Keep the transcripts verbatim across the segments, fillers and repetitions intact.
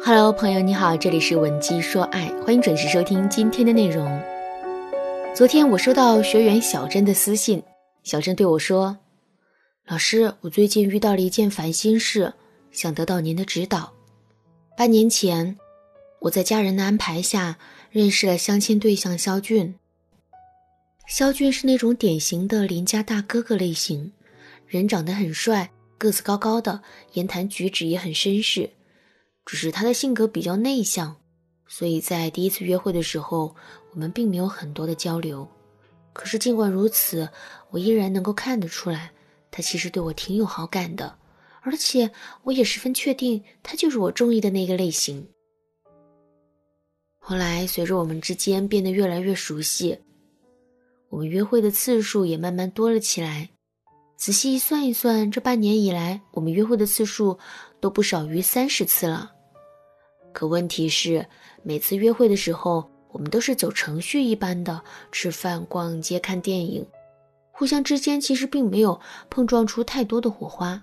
哈喽朋友你好，这里是文姬说爱，欢迎准时收听今天的内容。昨天我收到学员小珍的私信，小珍对我说，老师，我最近遇到了一件烦心事，想得到您的指导。半年前，我在家人的安排下认识了相亲对象肖俊。肖俊是那种典型的邻家大哥哥类型，人长得很帅，个子高高的，言谈举止也很绅士。只是他的性格比较内向，所以在第一次约会的时候，我们并没有很多的交流。可是尽管如此，我依然能够看得出来，他其实对我挺有好感的，而且我也十分确定他就是我中意的那个类型。后来随着我们之间变得越来越熟悉，我们约会的次数也慢慢多了起来。仔细算一算，这半年以来，我们约会的次数都不少于三十次了。可问题是，每次约会的时候，我们都是走程序一般的吃饭、逛街、看电影，互相之间其实并没有碰撞出太多的火花。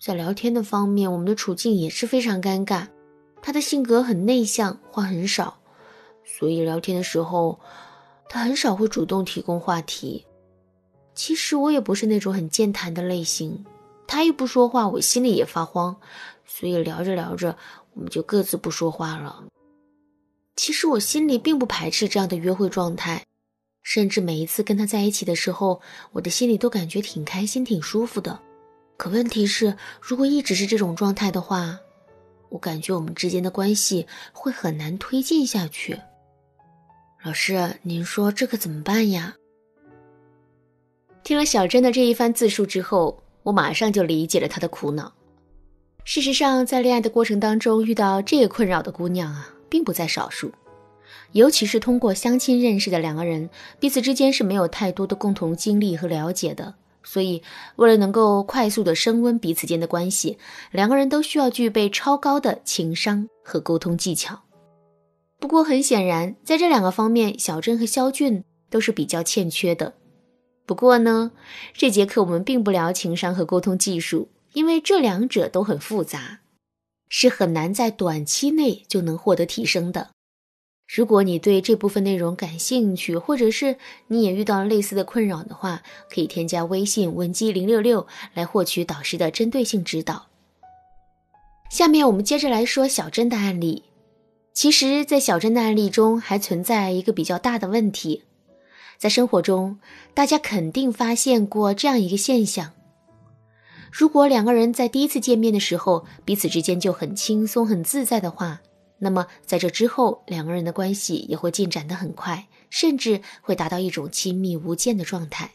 在聊天的方面，我们的处境也是非常尴尬。他的性格很内向，话很少，所以聊天的时候，他很少会主动提供话题。其实我也不是那种很健谈的类型，他一不说话，我心里也发慌，所以聊着聊着，我们就各自不说话了。其实我心里并不排斥这样的约会状态，甚至每一次跟他在一起的时候，我的心里都感觉挺开心、挺舒服的。可问题是，如果一直是这种状态的话，我感觉我们之间的关系会很难推进下去。老师，您说这可怎么办呀？听了小珍的这一番自述之后，我马上就理解了她的苦恼。事实上，在恋爱的过程当中，遇到这个困扰的姑娘啊，并不在少数。尤其是通过相亲认识的两个人，彼此之间是没有太多的共同经历和了解的，所以为了能够快速的升温彼此间的关系，两个人都需要具备超高的情商和沟通技巧。不过很显然，在这两个方面，小珍和肖俊都是比较欠缺的。不过呢，这节课我们并不聊情商和沟通技术，因为这两者都很复杂，是很难在短期内就能获得提升的。如果你对这部分内容感兴趣，或者是你也遇到了类似的困扰的话，可以添加微信文姬零六六来获取导师的针对性指导。下面我们接着来说小珍的案例。其实在小珍的案例中，还存在一个比较大的问题。在生活中，大家肯定发现过这样一个现象：如果两个人在第一次见面的时候，彼此之间就很轻松、很自在的话，那么在这之后，两个人的关系也会进展得很快，甚至会达到一种亲密无间的状态。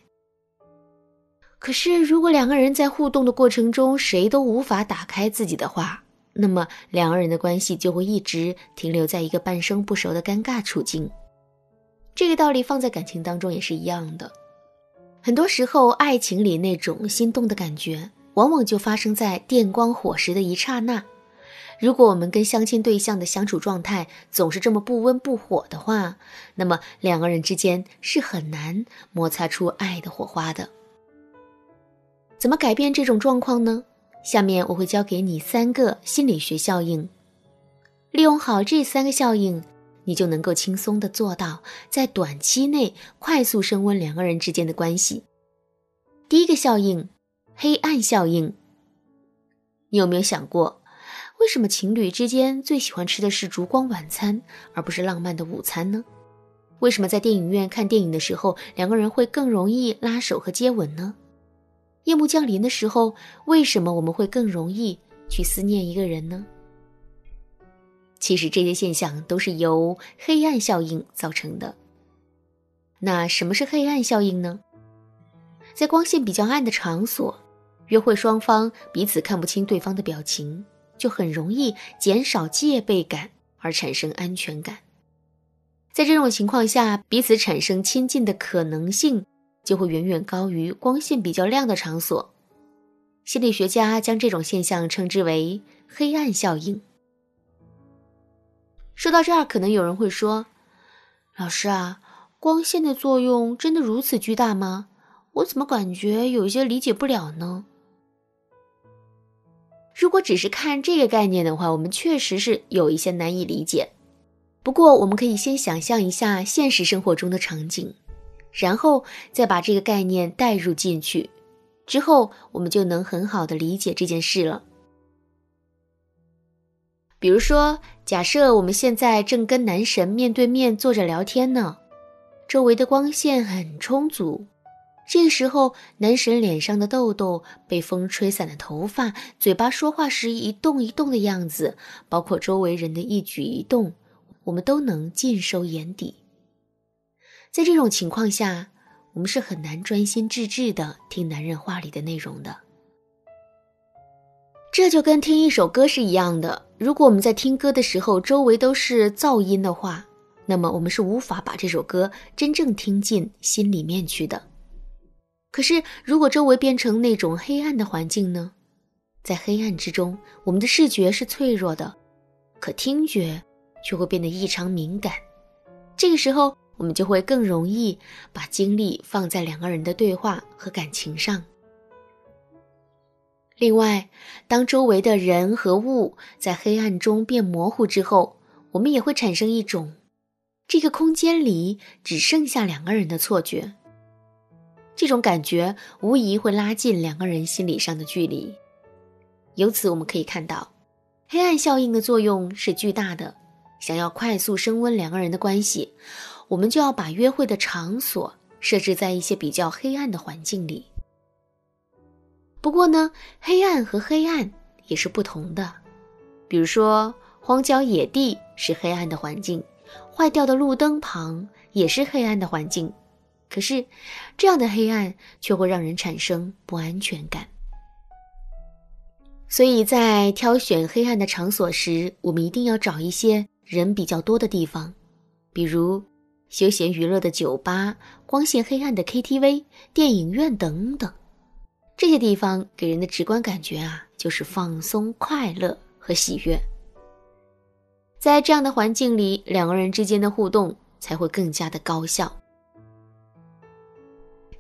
可是，如果两个人在互动的过程中，谁都无法打开自己的话，那么两个人的关系就会一直停留在一个半生不熟的尴尬处境。这个道理放在感情当中也是一样的。很多时候，爱情里那种心动的感觉，往往就发生在电光火石的一刹那。如果我们跟相亲对象的相处状态总是这么不温不火的话，那么两个人之间是很难摩擦出爱的火花的。怎么改变这种状况呢？下面我会教给你三个心理学效应，利用好这三个效应，你就能够轻松地做到在短期内快速升温两个人之间的关系。第一个效应，黑暗效应。你有没有想过，为什么情侣之间最喜欢吃的是烛光晚餐，而不是浪漫的午餐呢？为什么在电影院看电影的时候，两个人会更容易拉手和接吻呢？夜幕降临的时候，为什么我们会更容易去思念一个人呢？其实这些现象都是由黑暗效应造成的。那什么是黑暗效应呢？在光线比较暗的场所，约会双方彼此看不清对方的表情，就很容易减少戒备感而产生安全感。在这种情况下，彼此产生亲近的可能性就会远远高于光线比较亮的场所。心理学家将这种现象称之为黑暗效应。说到这儿，可能有人会说，老师啊，光线的作用真的如此巨大吗？我怎么感觉有一些理解不了呢？如果只是看这个概念的话，我们确实是有一些难以理解。不过我们可以先想象一下现实生活中的场景，然后再把这个概念带入进去，之后我们就能很好的理解这件事了。比如说，假设我们现在正跟男神面对面坐着聊天呢，周围的光线很充足，这个时候男神脸上的痘痘、被风吹散的头发、嘴巴说话时一动一动的样子，包括周围人的一举一动，我们都能尽收眼底。在这种情况下，我们是很难专心致志地听男人话里的内容的。这就跟听一首歌是一样的，如果我们在听歌的时候周围都是噪音的话，那么我们是无法把这首歌真正听进心里面去的。可是如果周围变成那种黑暗的环境呢？在黑暗之中，我们的视觉是脆弱的，可听觉却会变得异常敏感。这个时候我们就会更容易把精力放在两个人的对话和感情上。另外，当周围的人和物在黑暗中变模糊之后，我们也会产生一种这个空间里只剩下两个人的错觉。这种感觉无疑会拉近两个人心理上的距离。由此我们可以看到，黑暗效应的作用是巨大的。想要快速升温两个人的关系，我们就要把约会的场所设置在一些比较黑暗的环境里。不过呢，黑暗和黑暗也是不同的。比如说，荒郊野地是黑暗的环境，坏掉的路灯旁也是黑暗的环境。可是，这样的黑暗却会让人产生不安全感。所以在挑选黑暗的场所时，我们一定要找一些人比较多的地方，比如休闲娱乐的酒吧、光线黑暗的 K T V、电影院等等。这些地方给人的直观感觉啊，就是放松、快乐和喜悦。在这样的环境里，两个人之间的互动才会更加的高效。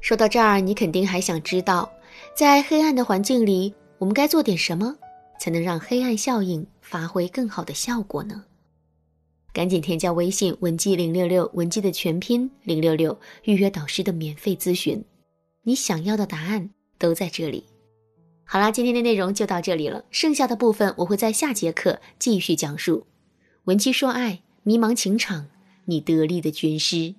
说到这儿，你肯定还想知道，在黑暗的环境里，我们该做点什么，才能让黑暗效应发挥更好的效果呢？赶紧添加微信文姬零六六，文姬的全拼零六六，预约导师的免费咨询。你想要的答案都在这里。好啦，今天的内容就到这里了，剩下的部分我会在下节课继续讲述。文姬说爱，迷茫情场，你得力的军师。